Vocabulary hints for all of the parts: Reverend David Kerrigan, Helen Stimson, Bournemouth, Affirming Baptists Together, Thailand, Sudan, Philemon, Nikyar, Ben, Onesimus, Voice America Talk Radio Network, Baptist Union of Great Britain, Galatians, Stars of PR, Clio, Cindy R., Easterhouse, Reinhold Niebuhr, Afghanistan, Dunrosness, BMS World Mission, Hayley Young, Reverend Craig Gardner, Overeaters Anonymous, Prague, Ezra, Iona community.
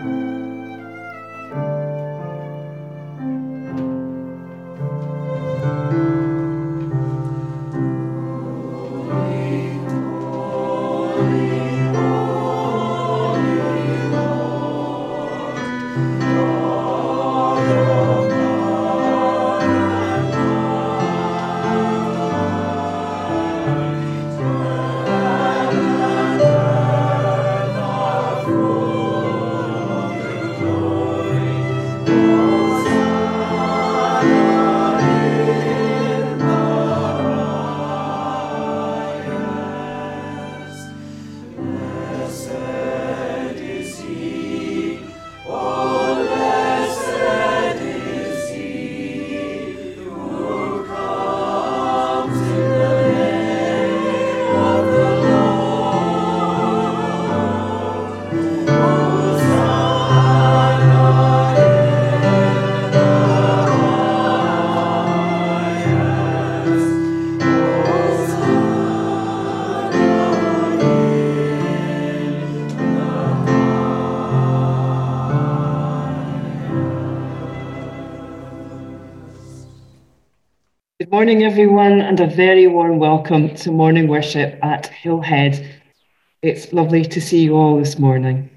Good morning, everyone, and a very warm welcome to morning worship at Hillhead. It's lovely to see you all this morning.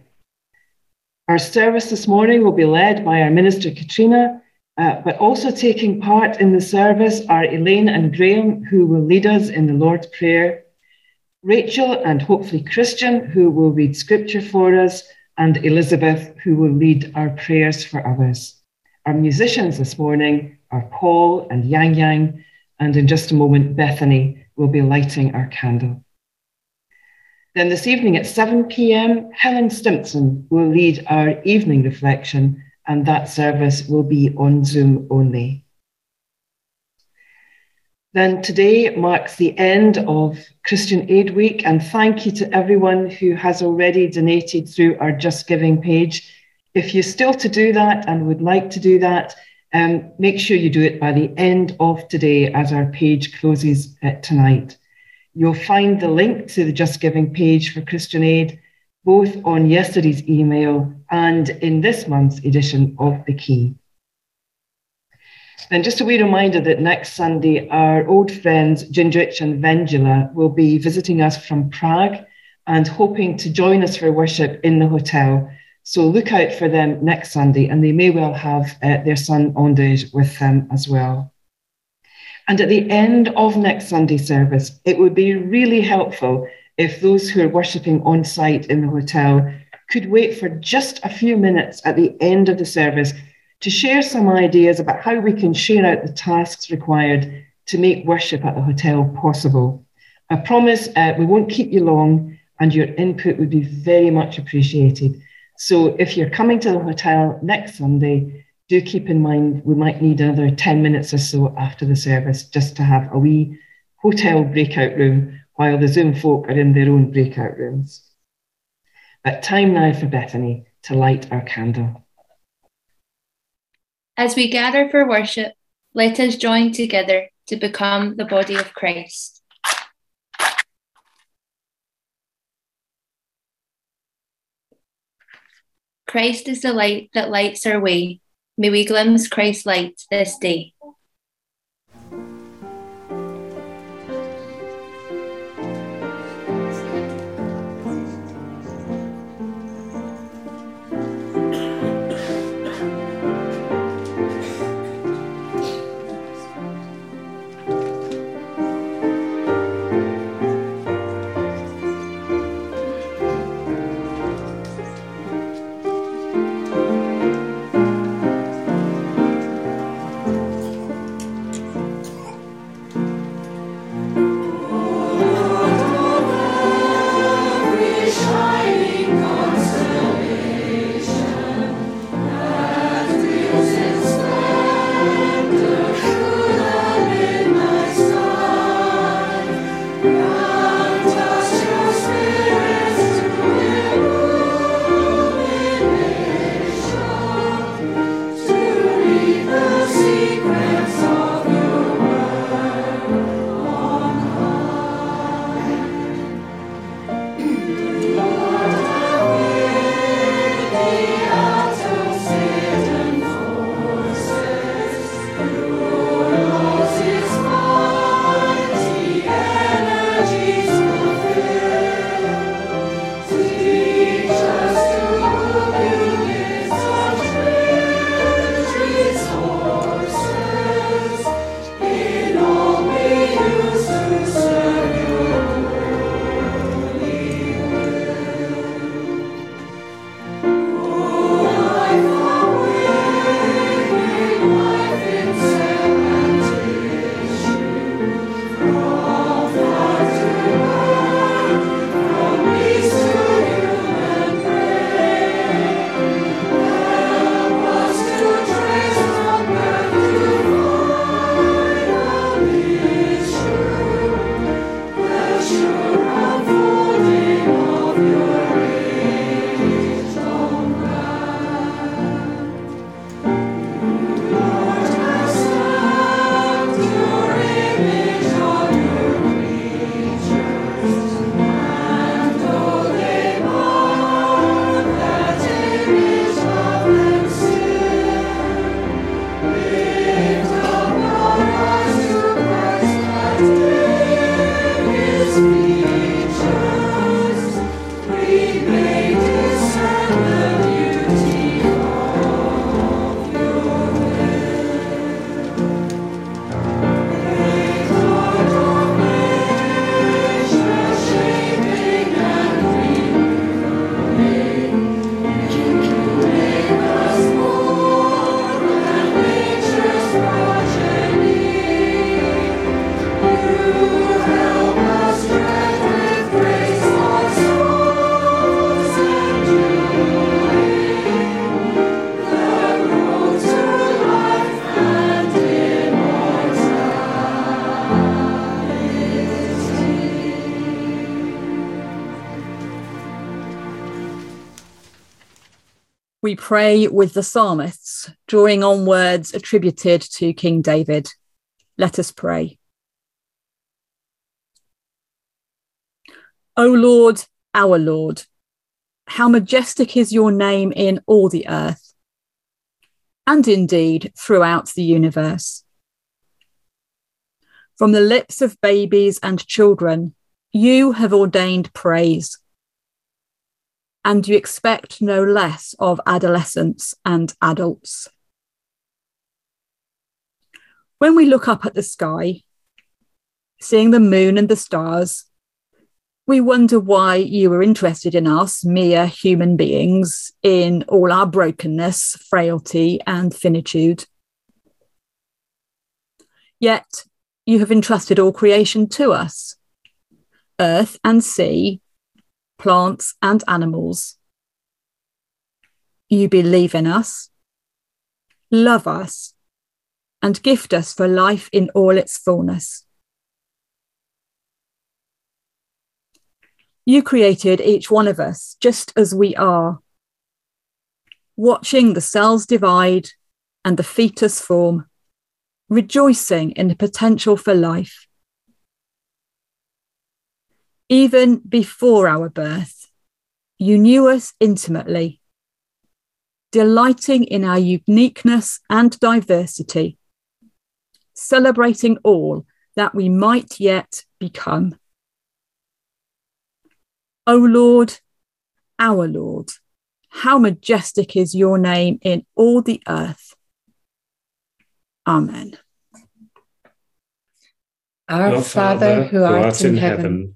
Our service this morning will be led by our minister, Katrina, but also taking part in the service are Elaine and Graham, who will lead us in the Lord's Prayer, Rachel and hopefully Christian, who will read scripture for us, and Elizabeth, who will lead our prayers for others. Our musicians this morning are Paul and Yang Yang, and in just a moment, Bethany will be lighting our candle. Then this evening at 7 p.m., Helen Stimson will lead our evening reflection, and that service will be on Zoom only. Then today marks the end of Christian Aid Week, and thank you to everyone who has already donated through our Just Giving page. If you're still to do that and would like to do that, make sure you do it by the end of today as our page closes tonight. You'll find the link to the Just Giving page for Christian Aid both on yesterday's email and in this month's edition of The Key. Then just a wee reminder that next Sunday, our old friends Jindrich and Vendula will be visiting us from Prague and hoping to join us for worship in the hotel. So look out for them next Sunday, and they may well have their son Andrej with them as well. And at the end of next Sunday's service, it would be really helpful if those who are worshipping on site in the hotel could wait for just a few minutes at the end of the service to share some ideas about how we can share out the tasks required to make worship at the hotel possible. I promise we won't keep you long, and your input would be very much appreciated. So if you're coming to the hotel next Sunday, do keep in mind we might need another 10 minutes or so after the service just to have a wee hotel breakout room while the Zoom folk are in their own breakout rooms. But time now for Bethany to light our candle. As we gather for worship, let us join together to become the body of Christ. Christ is the light that lights our way. May we glimpse Christ's light this day. we pray with the psalmists, drawing on words attributed to King David. Let us pray. O Lord, our Lord, how majestic is your name in all the earth, and indeed throughout the universe. From the lips of babies and children, you have ordained praise, and you expect no less of adolescents and adults. When we look up at the sky, seeing the moon and the stars, we wonder why you were interested in us, mere human beings, in all our brokenness, frailty, and finitude. Yet you have entrusted all creation to us, earth and sea, plants and animals. You believe in us, love us, and gift us for life in all its fullness. You created each one of us just as we are, watching the cells divide and the fetus form, rejoicing in the potential for life. Even before our birth, you knew us intimately, delighting in our uniqueness and diversity, celebrating all that we might yet become. O Lord, our Lord, how majestic is your name in all the earth. Amen. Our Father, who art in heaven,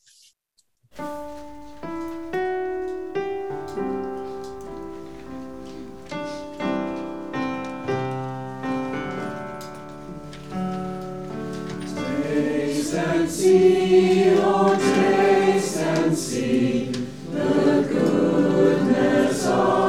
Taste and see, oh taste and see, the goodness of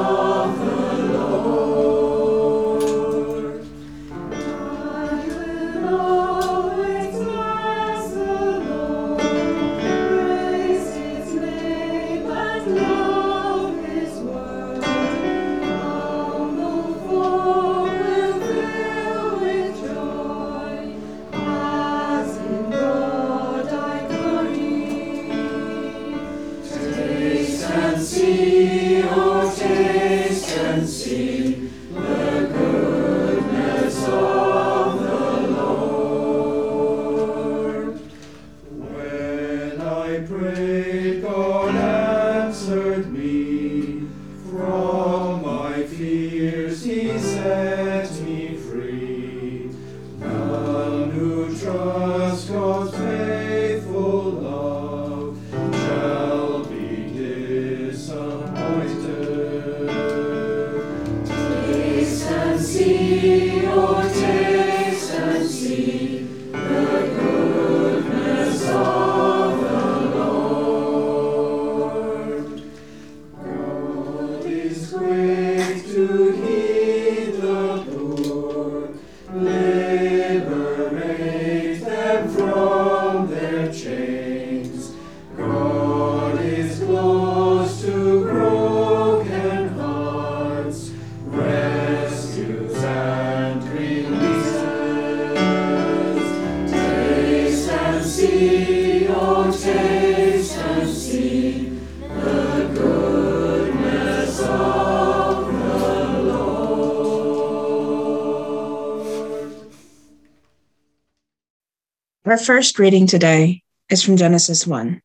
Our first reading today is from Genesis 1.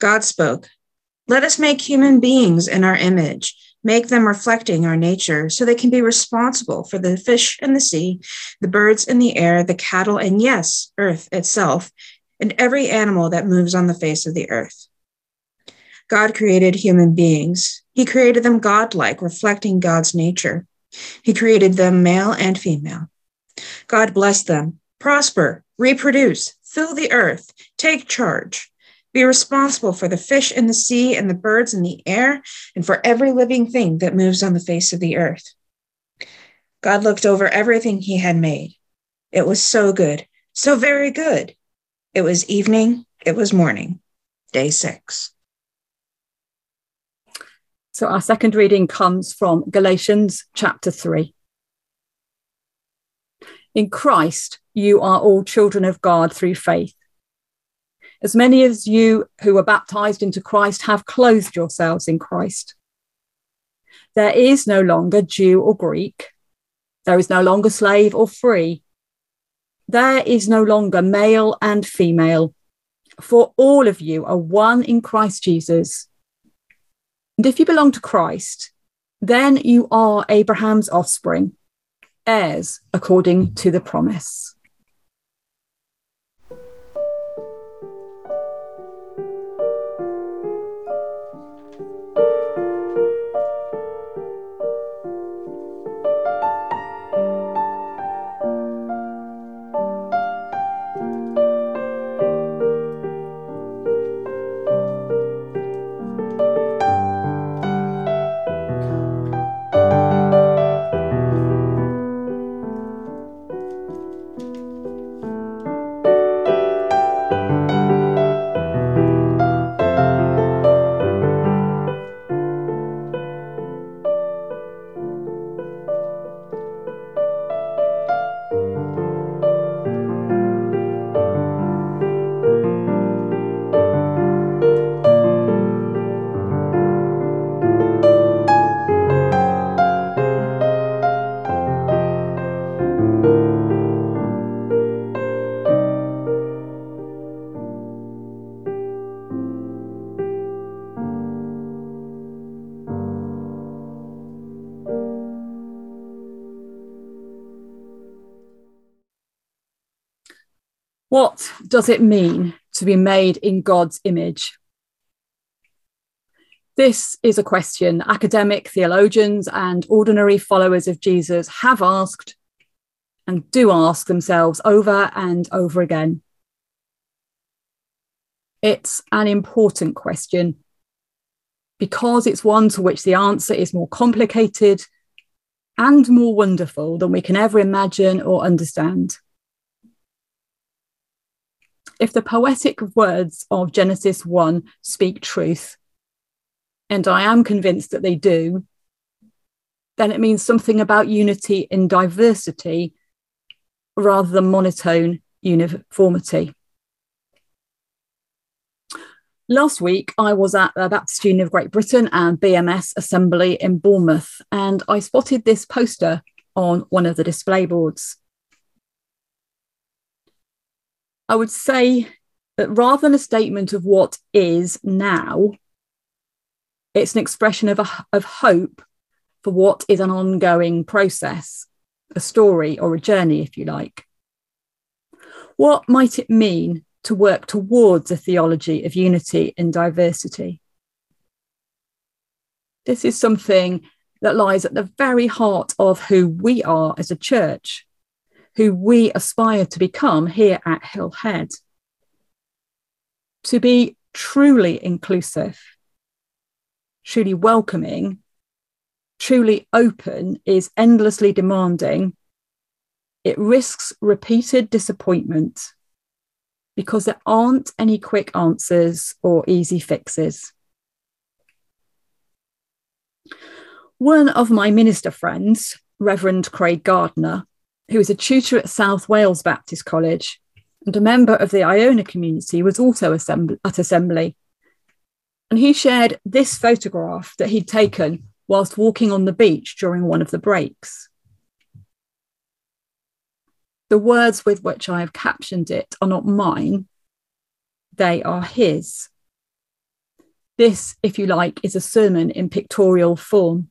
God spoke, "Let us make human beings in our image, make them reflecting our nature, so they can be responsible for the fish in the sea, the birds in the air, the cattle, and yes, earth itself, and every animal that moves on the face of the earth." God created human beings. He created them godlike, reflecting God's nature. He created them male and female. God bless them. Prosper, reproduce, fill the earth, take charge. Be responsible for the fish in the sea and the birds in the air and for every living thing that moves on the face of the earth. God looked over everything he had made. It was so good, so very good. It was evening, it was morning, day 6. So our second reading comes from Galatians chapter 3. In Christ, you are all children of God through faith. As many as you who were baptized into Christ have clothed yourselves in Christ. There is no longer Jew or Greek. There is no longer slave or free. There is no longer male and female, for all of you are one in Christ Jesus. And if you belong to Christ, then you are Abraham's offspring, heirs according to the promise. What does it mean to be made in God's image? This is a question academic theologians and ordinary followers of Jesus have asked and do ask themselves over and over again. It's an important question because it's one to which the answer is more complicated and more wonderful than we can ever imagine or understand. If the poetic words of Genesis 1 speak truth, and I am convinced that they do, then it means something about unity in diversity rather than monotone uniformity. Last week, I was at the Baptist Union of Great Britain and BMS Assembly in Bournemouth, and I spotted this poster on one of the display boards. I would say that rather than a statement of what is now, it's an expression of hope for what is an ongoing process, a story or a journey, if you like. What might it mean to work towards a theology of unity and diversity? This is something that lies at the very heart of who we are as a church, who we aspire to become here at Hillhead. To be truly inclusive, truly welcoming, truly open is endlessly demanding. It risks repeated disappointment because there aren't any quick answers or easy fixes. One of my minister friends, Reverend Craig Gardner, who is a tutor at South Wales Baptist College and a member of the Iona community, was also at Assembly. And he shared this photograph that he'd taken whilst walking on the beach during one of the breaks. The words with which I have captioned it are not mine, they are his. This, if you like, is a sermon in pictorial form.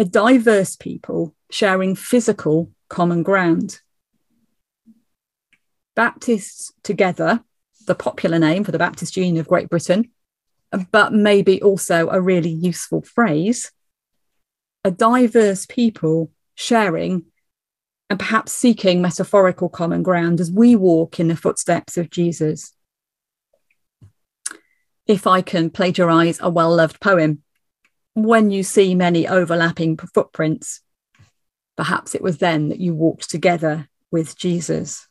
A diverse people sharing physical common ground. Baptists Together, the popular name for the Baptist Union of Great Britain, but maybe also a really useful phrase, a diverse people sharing and perhaps seeking metaphorical common ground as we walk in the footsteps of Jesus. If I can plagiarise a well-loved poem, when you see many overlapping footprints, perhaps it was then that you walked together with Jesus.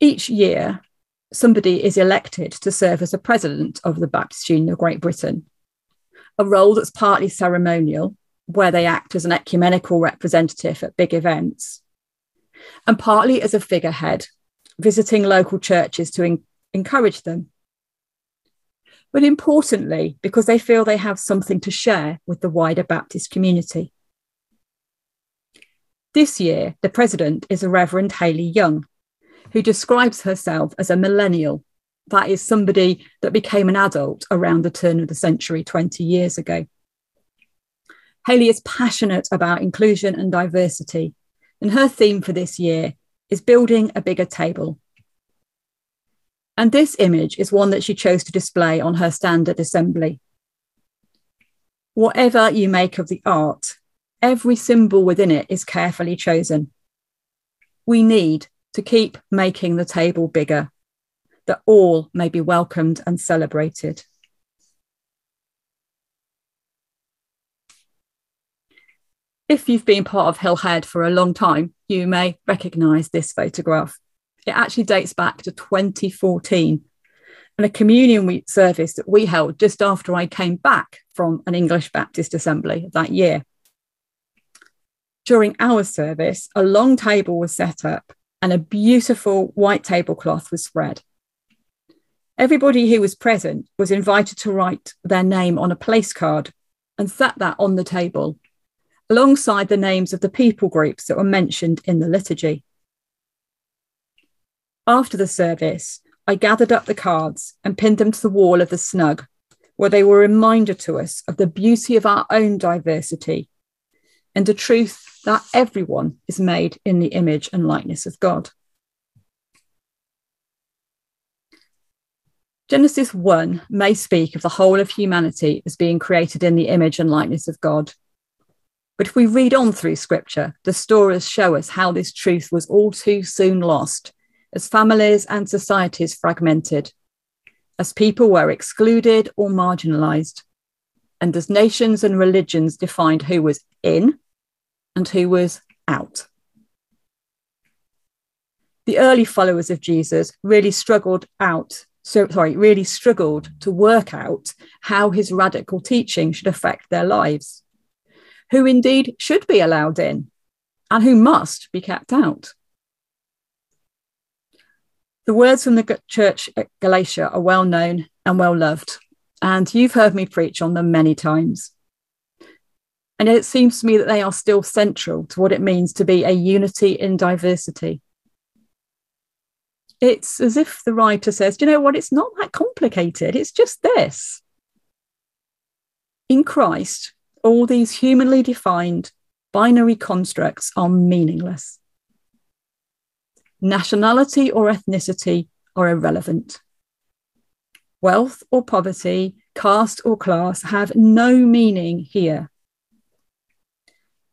Each year, somebody is elected to serve as a president of the Baptist Union of Great Britain, a role that's partly ceremonial, where they act as an ecumenical representative at big events, and partly as a figurehead, visiting local churches to encourage them. But importantly, because they feel they have something to share with the wider Baptist community. This year, the president is a Reverend Hayley Young, who describes herself as a millennial. That is somebody that became an adult around the turn of the century 20 years ago. Hayley is passionate about inclusion and diversity, and her theme for this year is building a bigger table. And this image is one that she chose to display on her stand at assembly. Whatever you make of the art, every symbol within it is carefully chosen. We need to keep making the table bigger, that all may be welcomed and celebrated. If you've been part of Hillhead for a long time, you may recognise this photograph. It actually dates back to 2014 and a communion week service that we held just after I came back from an English Baptist assembly that year. During our service, a long table was set up and a beautiful white tablecloth was spread. Everybody who was present was invited to write their name on a place card and set that on the table, alongside the names of the people groups that were mentioned in the liturgy. After the service, I gathered up the cards and pinned them to the wall of the snug, where they were a reminder to us of the beauty of our own diversity and the truth that everyone is made in the image and likeness of God. Genesis 1 may speak of the whole of humanity as being created in the image and likeness of God. But if we read on through Scripture, the stories show us how this truth was all too soon lost, as families and societies fragmented, as people were excluded or marginalised, and as nations and religions defined who was in and who was out. The early followers of Jesus really struggled to work out how his radical teaching should affect their lives, who indeed should be allowed in and who must be kept out. The words from the church at Galatia are well known and well loved, and you've heard me preach on them many times. And it seems to me that they are still central to what it means to be a unity in diversity. It's as if the writer says, do you know what, it's not that complicated, it's just this. In Christ, all these humanly defined binary constructs are meaningless. Nationality or ethnicity are irrelevant. Wealth or poverty, caste or class have no meaning here.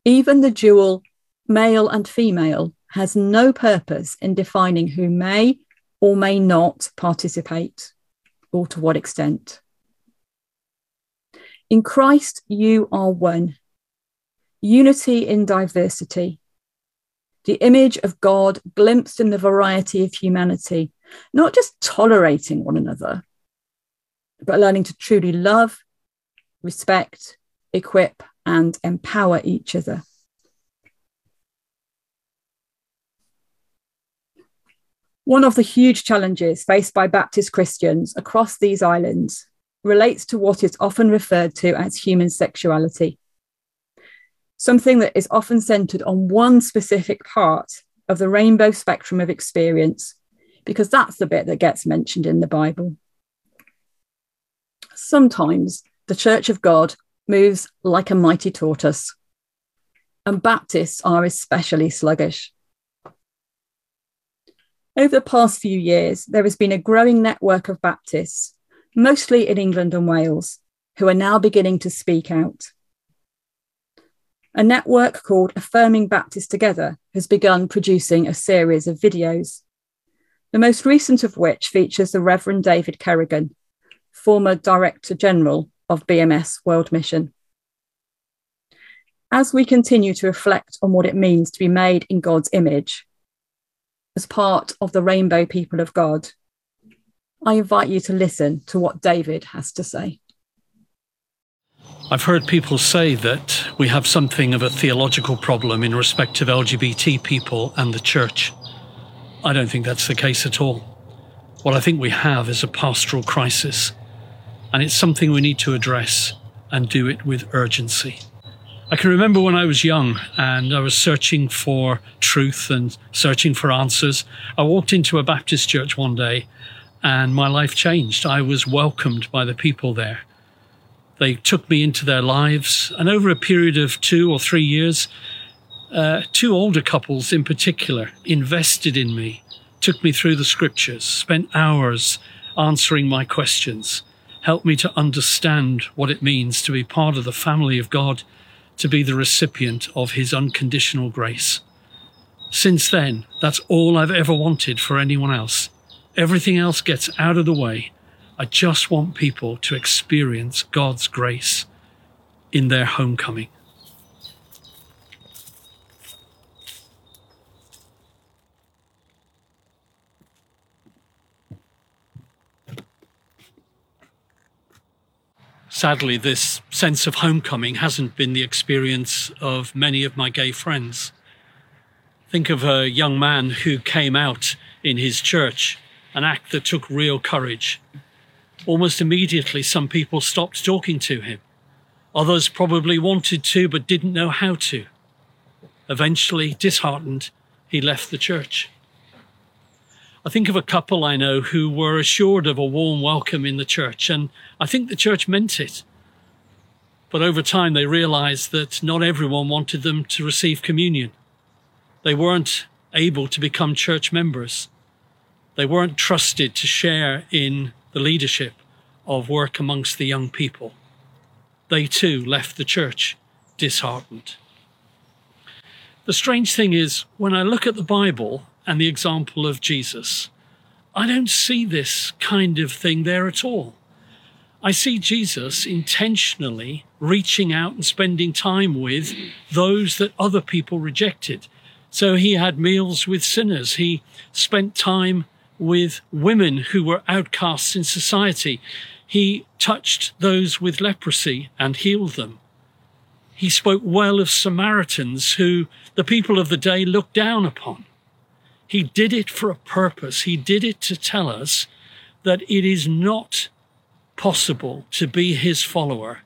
Even the dual male and female has no purpose in defining who may or may not participate, or to what extent. In Christ, you are one. Unity in diversity. The image of God glimpsed in the variety of humanity, not just tolerating one another, but learning to truly love, respect, equip, and empower each other. One of the huge challenges faced by Baptist Christians across these islands relates to what is often referred to as human sexuality, something that is often centred on one specific part of the rainbow spectrum of experience, because that's the bit that gets mentioned in the Bible. Sometimes the Church of God moves like a mighty tortoise, and Baptists are especially sluggish. Over the past few years, there has been a growing network of Baptists mostly in England and Wales, who are now beginning to speak out. A network called Affirming Baptists Together has begun producing a series of videos, the most recent of which features the Reverend David Kerrigan, former Director General of BMS World Mission. As we continue to reflect on what it means to be made in God's image, as part of the rainbow people of God, I invite you to listen to what David has to say. I've heard people say that we have something of a theological problem in respect of LGBT people and the church. I don't think that's the case at all. What I think we have is a pastoral crisis, and it's something we need to address and do it with urgency. I can remember when I was young and I was searching for truth and searching for answers. I walked into a Baptist church one day and my life changed. I was welcomed by the people there. They took me into their lives, and over a period of 2 or 3 years, two older couples in particular invested in me, took me through the scriptures, spent hours answering my questions, helped me to understand what it means to be part of the family of God, to be the recipient of his unconditional grace. Since then, that's all I've ever wanted for anyone else. Everything else gets out of the way. I just want people to experience God's grace in their homecoming. Sadly, this sense of homecoming hasn't been the experience of many of my gay friends. Think of a young man who came out in his church, an act that took real courage. Almost immediately, some people stopped talking to him. Others probably wanted to, but didn't know how to. Eventually, disheartened, he left the church. I think of a couple I know who were assured of a warm welcome in the church, and I think the church meant it. But over time, they realized that not everyone wanted them to receive communion. They weren't able to become church members. They weren't trusted to share in the leadership of work amongst the young people. They too left the church disheartened. The strange thing is, when I look at the Bible and the example of Jesus, I don't see this kind of thing there at all. I see Jesus intentionally reaching out and spending time with those that other people rejected. So he had meals with sinners. He spent time with women who were outcasts in society. He touched those with leprosy and healed them. He spoke well of Samaritans who the people of the day looked down upon. He did it for a purpose. He did it to tell us that it is not possible to be his follower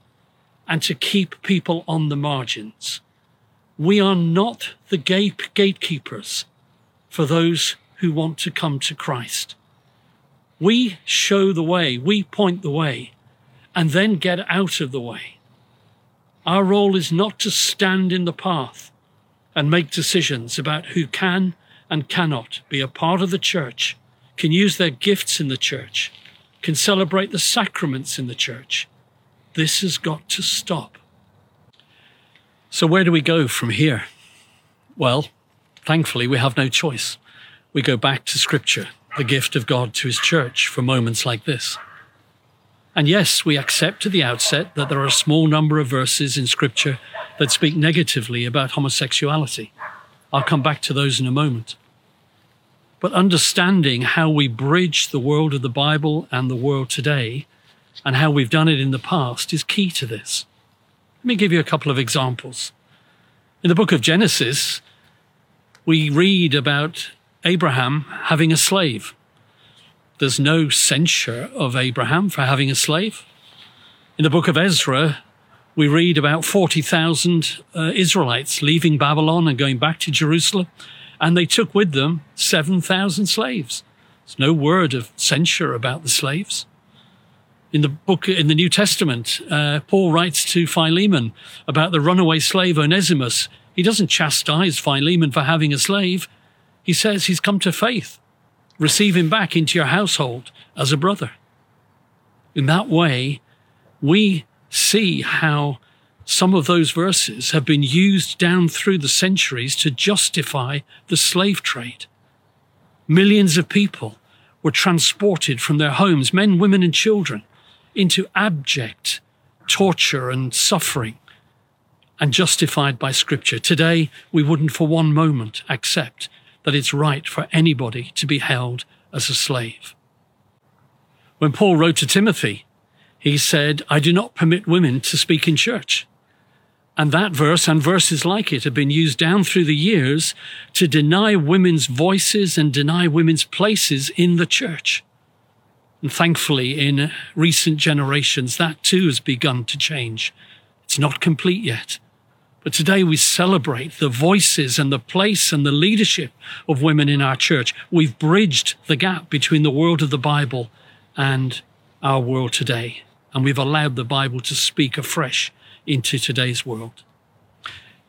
and to keep people on the margins. We are not the gatekeepers for those who want to come to Christ. We show the way, we point the way, and then get out of the way. Our role is not to stand in the path and make decisions about who can and cannot be a part of the church, can use their gifts in the church, can celebrate the sacraments in the church. This has got to stop. So where do we go from here? Well, thankfully, we have no choice. We go back to Scripture, the gift of God to his church for moments like this. And yes, we accept at the outset that there are a small number of verses in Scripture that speak negatively about homosexuality. I'll come back to those in a moment. But understanding how we bridge the world of the Bible and the world today, and how we've done it in the past, is key to this. Let me give you a couple of examples. In the book of Genesis, we read about Abraham having a slave. There's no censure of Abraham for having a slave. In the book of Ezra, we read about 40,000 Israelites leaving Babylon and going back to Jerusalem, and they took with them 7,000 slaves. There's no word of censure about the slaves. In the New Testament, Paul writes to Philemon about the runaway slave Onesimus. He doesn't chastise Philemon for having a slave. He says he's come to faith. Receive him back into your household as a brother. In that way, we see how some of those verses have been used down through the centuries to justify the slave trade. Millions of people were transported from their homes, men, women, and children, into abject torture and suffering, and justified by Scripture. Today, we wouldn't for one moment accept that it's right for anybody to be held as a slave. When Paul wrote to Timothy, he said, "I do not permit women to speak in church." And that verse and verses like it have been used down through the years to deny women's voices and deny women's places in the church. And thankfully, in recent generations, that too has begun to change. It's not complete yet. But today we celebrate the voices and the place and the leadership of women in our church. We've bridged the gap between the world of the Bible and our world today. And we've allowed the Bible to speak afresh into today's world.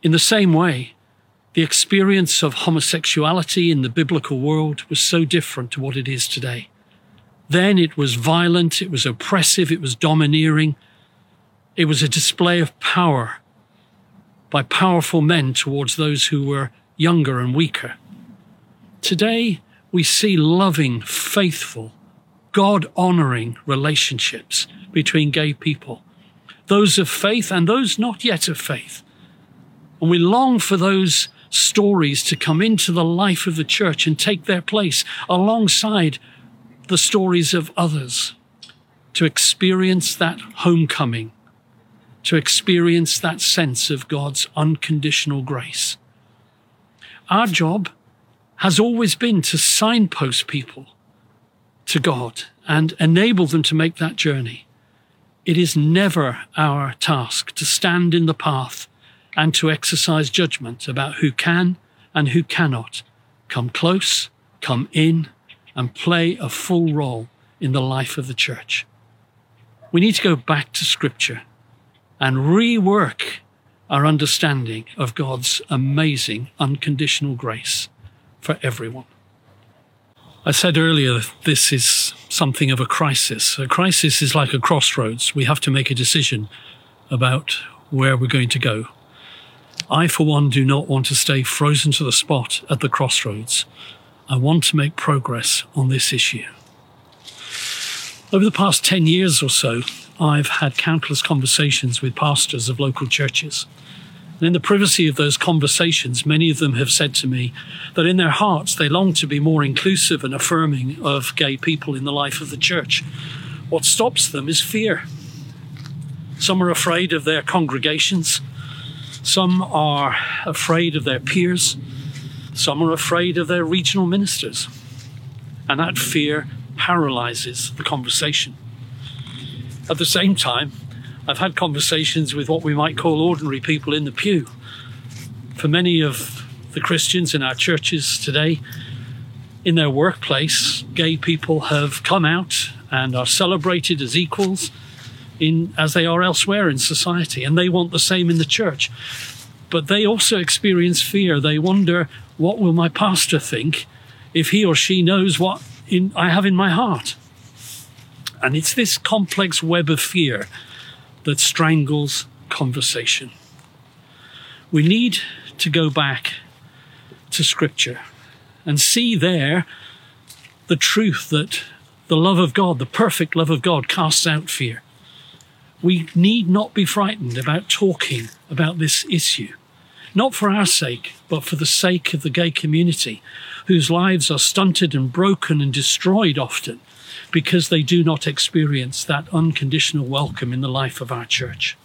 In the same way, the experience of homosexuality in the biblical world was so different to what it is today. Then it was violent, it was oppressive, it was domineering. It was a display of power by powerful men towards those who were younger and weaker. Today, we see loving, faithful, God-honoring relationships between gay people, those of faith and those not yet of faith. And we long for those stories to come into the life of the church and take their place alongside the stories of others, to experience that homecoming, to experience that sense of God's unconditional grace. Our job has always been to signpost people to God and enable them to make that journey. It is never our task to stand in the path and to exercise judgment about who can and who cannot come close, come in, and play a full role in the life of the church. We need to go back to Scripture and rework our understanding of God's amazing unconditional grace for everyone. I said earlier, this is something of a crisis. A crisis is like a crossroads. We have to make a decision about where we're going to go. I, for one, do not want to stay frozen to the spot at the crossroads. I want to make progress on this issue. Over the past 10 years or so, I've had countless conversations with pastors of local churches. And in the privacy of those conversations, many of them have said to me that in their hearts they long to be more inclusive and affirming of gay people in the life of the church. What stops them is fear. Some are afraid of their congregations. Some are afraid of their peers. Some are afraid of their regional ministers. And that fear paralyzes the conversation. At the same time, I've had conversations with what we might call ordinary people in the pew. For many of the Christians in our churches today, in their workplace, gay people have come out and are celebrated as equals as they are elsewhere in society, and they want the same in the church. But they also experience fear. They wonder, what will my pastor think if he or she knows what I have in my heart? And it's this complex web of fear that strangles conversation. We need to go back to Scripture and see there the truth that the love of God, the perfect love of God, casts out fear. We need not be frightened about talking about this issue, not for our sake, but for the sake of the gay community, whose lives are stunted and broken and destroyed often because they do not experience that unconditional welcome in the life of our church.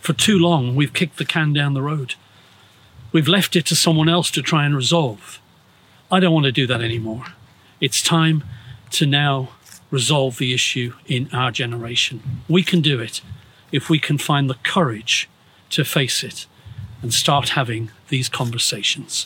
For too long, we've kicked the can down the road. We've left it to someone else to try and resolve. I don't want to do that anymore. It's time to now resolve the issue in our generation. We can do it if we can find the courage to face it and start having these conversations.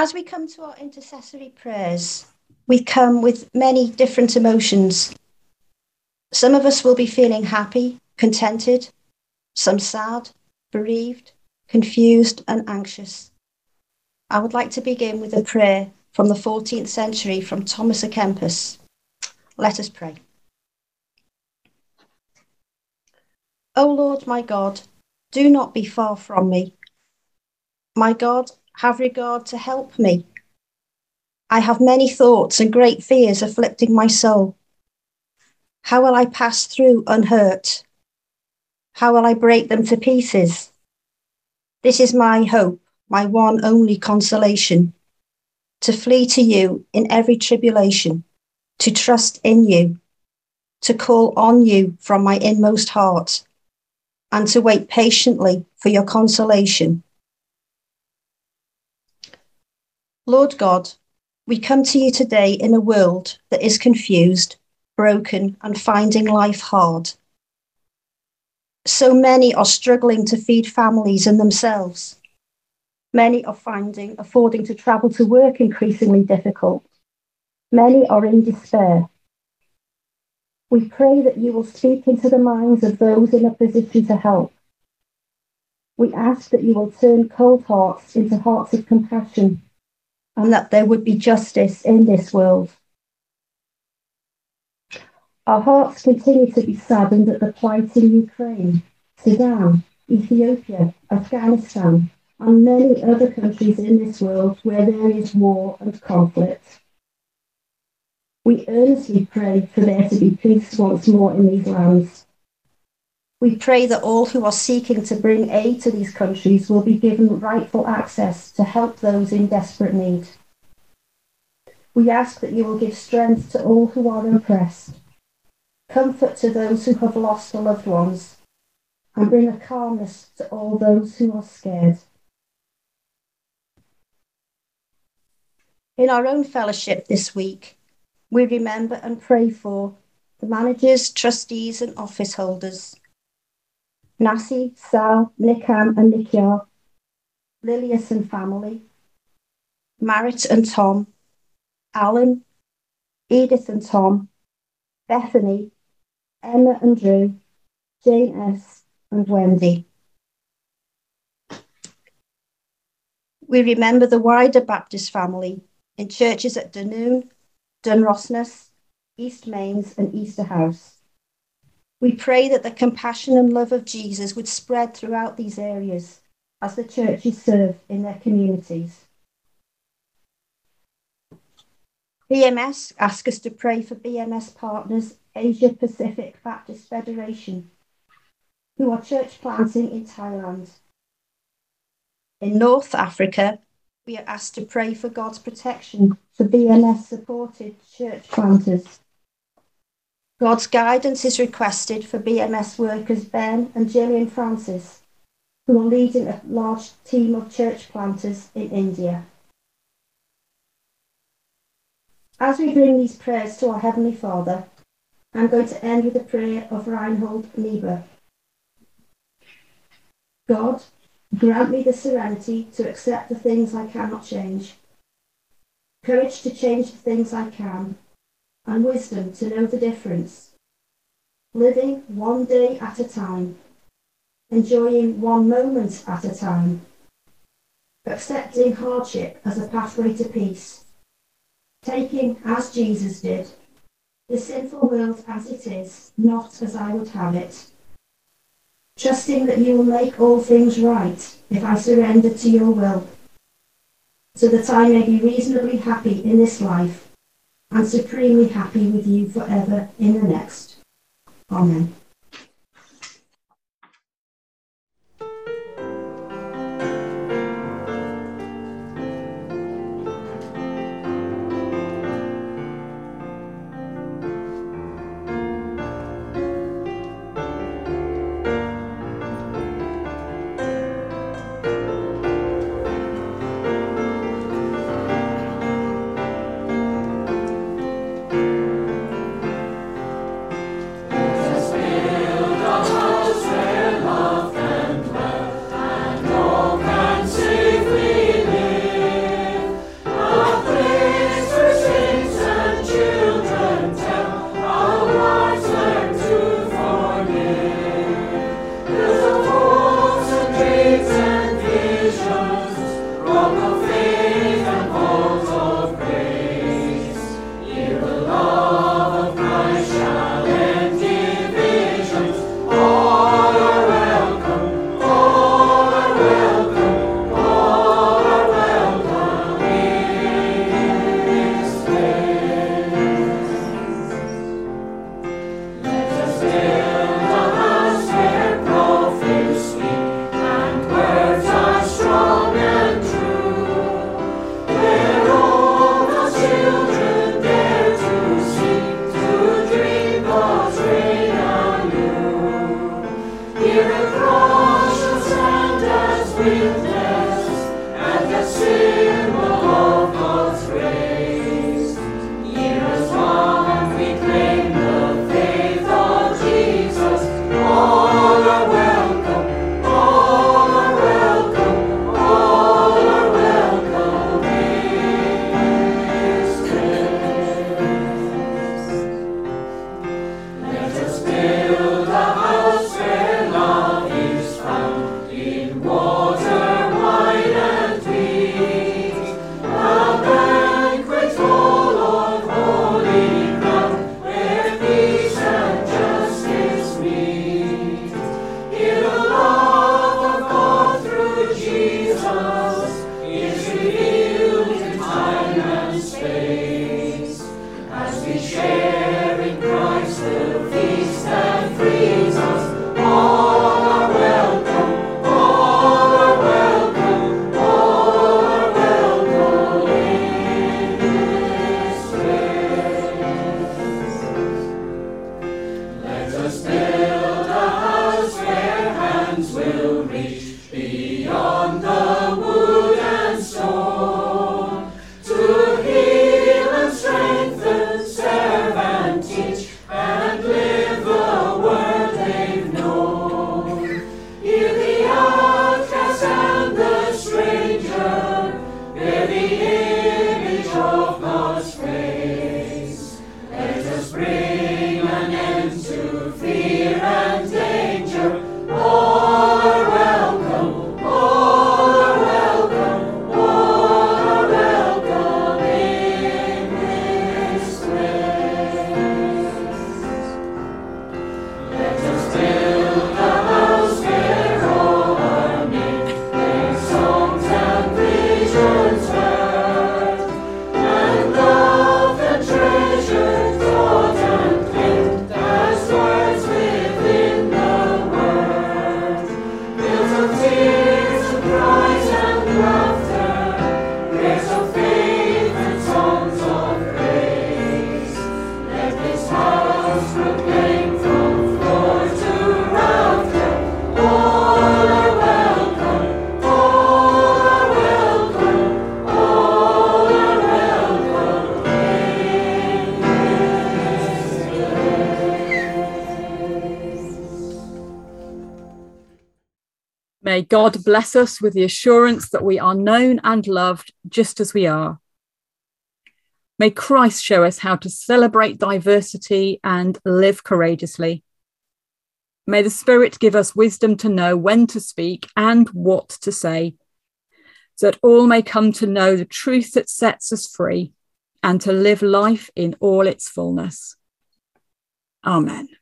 As we come to our intercessory prayers, we come with many different emotions. Some of us will be feeling happy, contented, some sad, bereaved, confused and anxious. I would like to begin with a prayer from the 14th century from Thomas A. Kempis. Let us pray. O Lord my God, do not be far from me. My God, have regard to help me. I have many thoughts and great fears afflicting my soul. How will I pass through unhurt? How will I break them to pieces? This is my hope, my one only consolation, to flee to you in every tribulation, to trust in you, to call on you from my inmost heart, and to wait patiently for your consolation. Lord God, we come to you today in a world that is confused, broken, and finding life hard. So many are struggling to feed families and themselves. Many are finding affording to travel to work increasingly difficult. Many are in despair. We pray that you will speak into the minds of those in a position to help. We ask that you will turn cold hearts into hearts of compassion, and that there would be justice in this world. Our hearts continue to be saddened at the plight in Ukraine, Sudan, Ethiopia, Afghanistan, and many other countries in this world where there is war and conflict. We earnestly pray for there to be peace once more in these lands. We pray that all who are seeking to bring aid to these countries will be given rightful access to help those in desperate need. We ask that you will give strength to all who are oppressed, comfort to those who have lost their loved ones, and bring a calmness to all those who are scared. In our own fellowship this week, we remember and pray for the managers, trustees and office holders, Nasi, Sal, Nikam and Nikyar, Lilius and family, Marit and Tom, Alan, Edith and Tom, Bethany, Emma and Drew, Jane S and Wendy. We remember the wider Baptist family in churches at Dunoon, Dunrosness, East Mains and Easterhouse. We pray that the compassion and love of Jesus would spread throughout these areas as the churches serve in their communities. BMS ask us to pray for BMS partners, Asia Pacific Baptist Federation, who are church planting in Thailand. In North Africa, we are asked to pray for God's protection for BMS-supported church planters. God's guidance is requested for BMS workers Ben and Gillian Francis, who are leading a large team of church planters in India. As we bring these prayers to our Heavenly Father, I'm going to end with a prayer of Reinhold Niebuhr. God, grant me the serenity to accept the things I cannot change, courage to change the things I can, and wisdom to know the difference, living one day at a time, enjoying one moment at a time, accepting hardship as a pathway to peace, taking, as Jesus did, the sinful world as it is, not as I would have it, trusting that you will make all things right if I surrender to your will, so that I may be reasonably happy in this life, and supremely happy with you forever in the next. Amen. May God bless us with the assurance that we are known and loved just as we are. May Christ show us how to celebrate diversity and live courageously. May the Spirit give us wisdom to know when to speak and what to say, so that all may come to know the truth that sets us free and to live life in all its fullness. Amen.